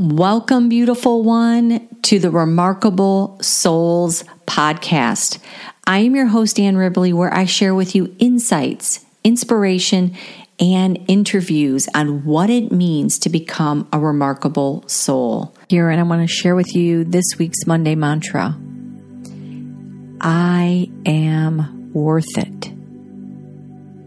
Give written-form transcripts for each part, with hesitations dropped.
Welcome, beautiful one, to the Remarkable Souls Podcast. I am your host, Ann Ribley, where I share with you insights, inspiration, and interviews on what it means to become a remarkable soul. Here, and I want to share with you this week's Monday mantra. I am worth it.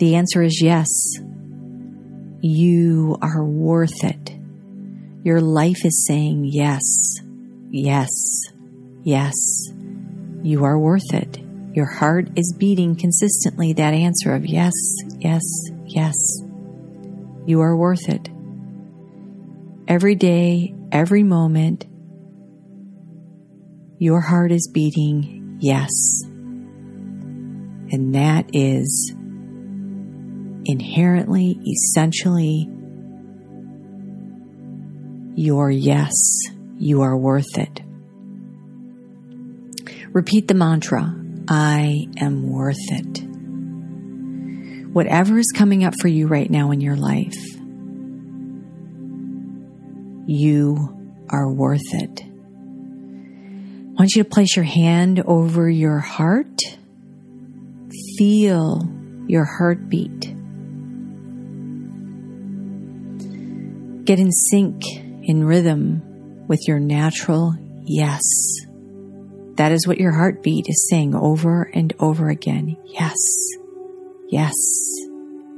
The answer is yes. You are worth it. Your life is saying yes, yes, yes. You are worth it. Your heart is beating consistently that answer of yes, yes, yes. You are worth it. Every day, every moment, your heart is beating yes. And that is inherently, essentially, your yes, you are worth it. Repeat the mantra, I am worth it. Whatever is coming up for you right now in your life, you are worth it. I want you to place your hand over your heart. Feel your heartbeat. Get in sync, in rhythm with your natural yes. That is what your heartbeat is saying over and over again. Yes, yes,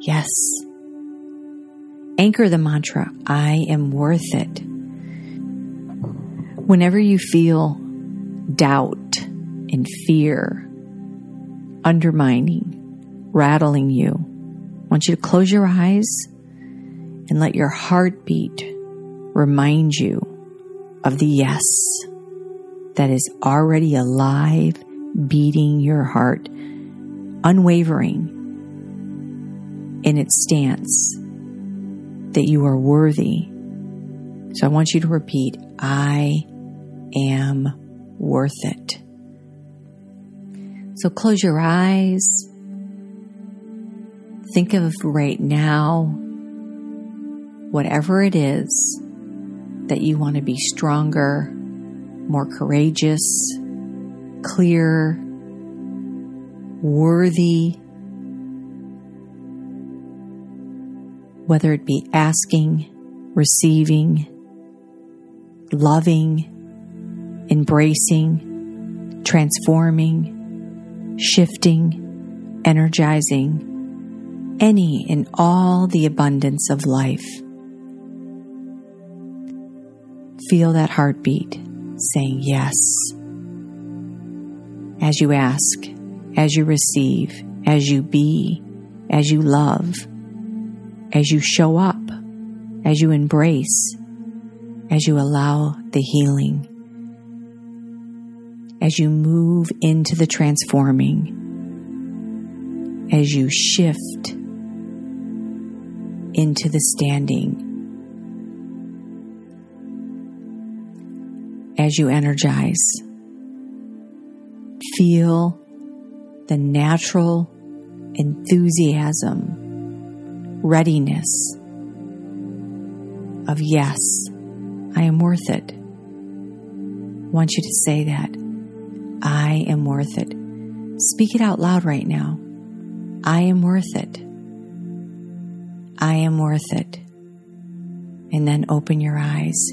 yes. Anchor the mantra, I am worth it. Whenever you feel doubt and fear undermining, rattling you, I want you to close your eyes and let your heartbeat remind you of the yes that is already alive, beating your heart, unwavering in its stance that you are worthy. So I want you to repeat, I am worth it. So close your eyes. Think of right now, whatever it is that you want to be stronger, more courageous, clear, worthy. Whether it be asking, receiving, loving, embracing, transforming, shifting, energizing, any and all the abundance of life. Feel that heartbeat saying yes. As you ask, as you receive, as you be, as you love, as you show up, as you embrace, as you allow the healing, as you move into the transforming, as you shift into the standing, as you energize, feel the natural enthusiasm, readiness of yes, I am worth it. I want you to say that. I am worth it. Speak it out loud right now. I am worth it. I am worth it. And then open your eyes.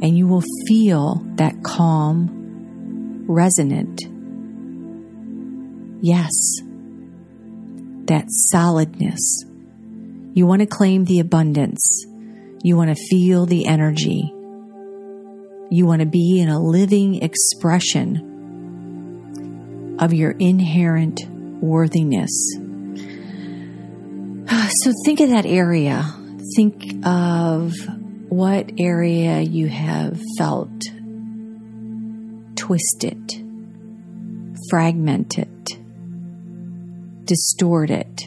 And you will feel that calm, resonant yes, that solidness. You want to claim the abundance. You want to feel the energy. You want to be in a living expression of your inherent worthiness. So think of that area. Think of what area you have felt twisted, fragmented, distorted,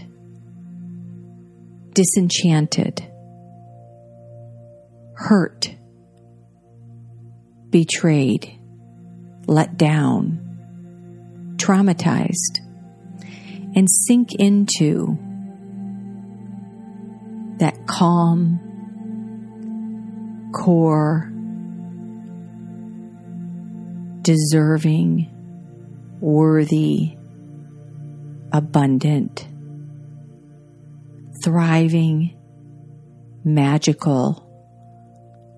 disenchanted, hurt, betrayed, let down, traumatized, and sink into that calm, core deserving, worthy, abundant, thriving, magical,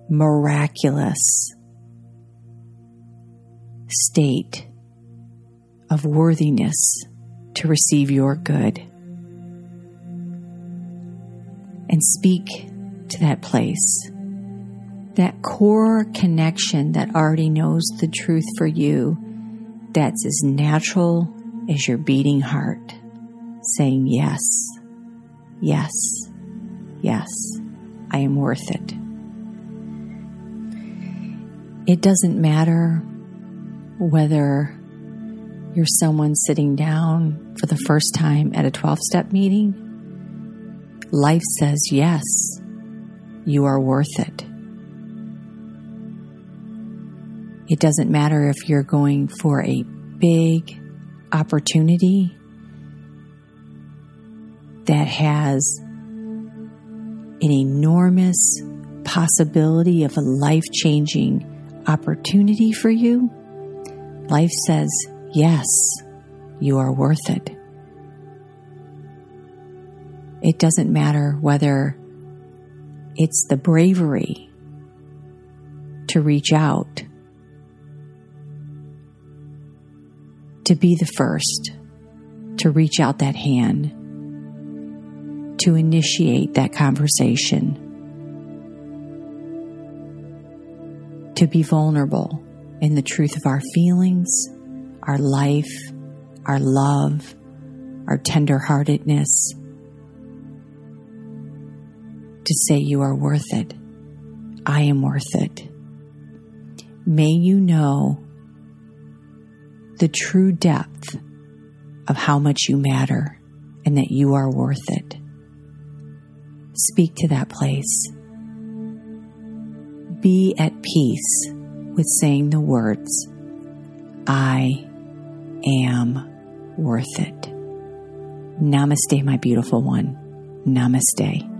miraculous state of worthiness to receive your good. And speak to that place, that core connection that already knows the truth for you, that's as natural as your beating heart, saying yes, yes, yes, I am worth it. It doesn't matter whether you're someone sitting down for the first time at a 12-step meeting. Life says, yes, you are worth it. It doesn't matter if you're going for a big opportunity that has an enormous possibility of a life-changing opportunity for you. Life says, yes, you are worth it. It doesn't matter whether it's the bravery to reach out, to be the first, to reach out that hand, to initiate that conversation, to be vulnerable in the truth of our feelings, our life, our love, our tenderheartedness, to say you are worth it. I am worth it. May you know the true depth of how much you matter and that you are worth it. Speak to that place. Be at peace with saying the words, I am worth it. Namaste, my beautiful one. Namaste.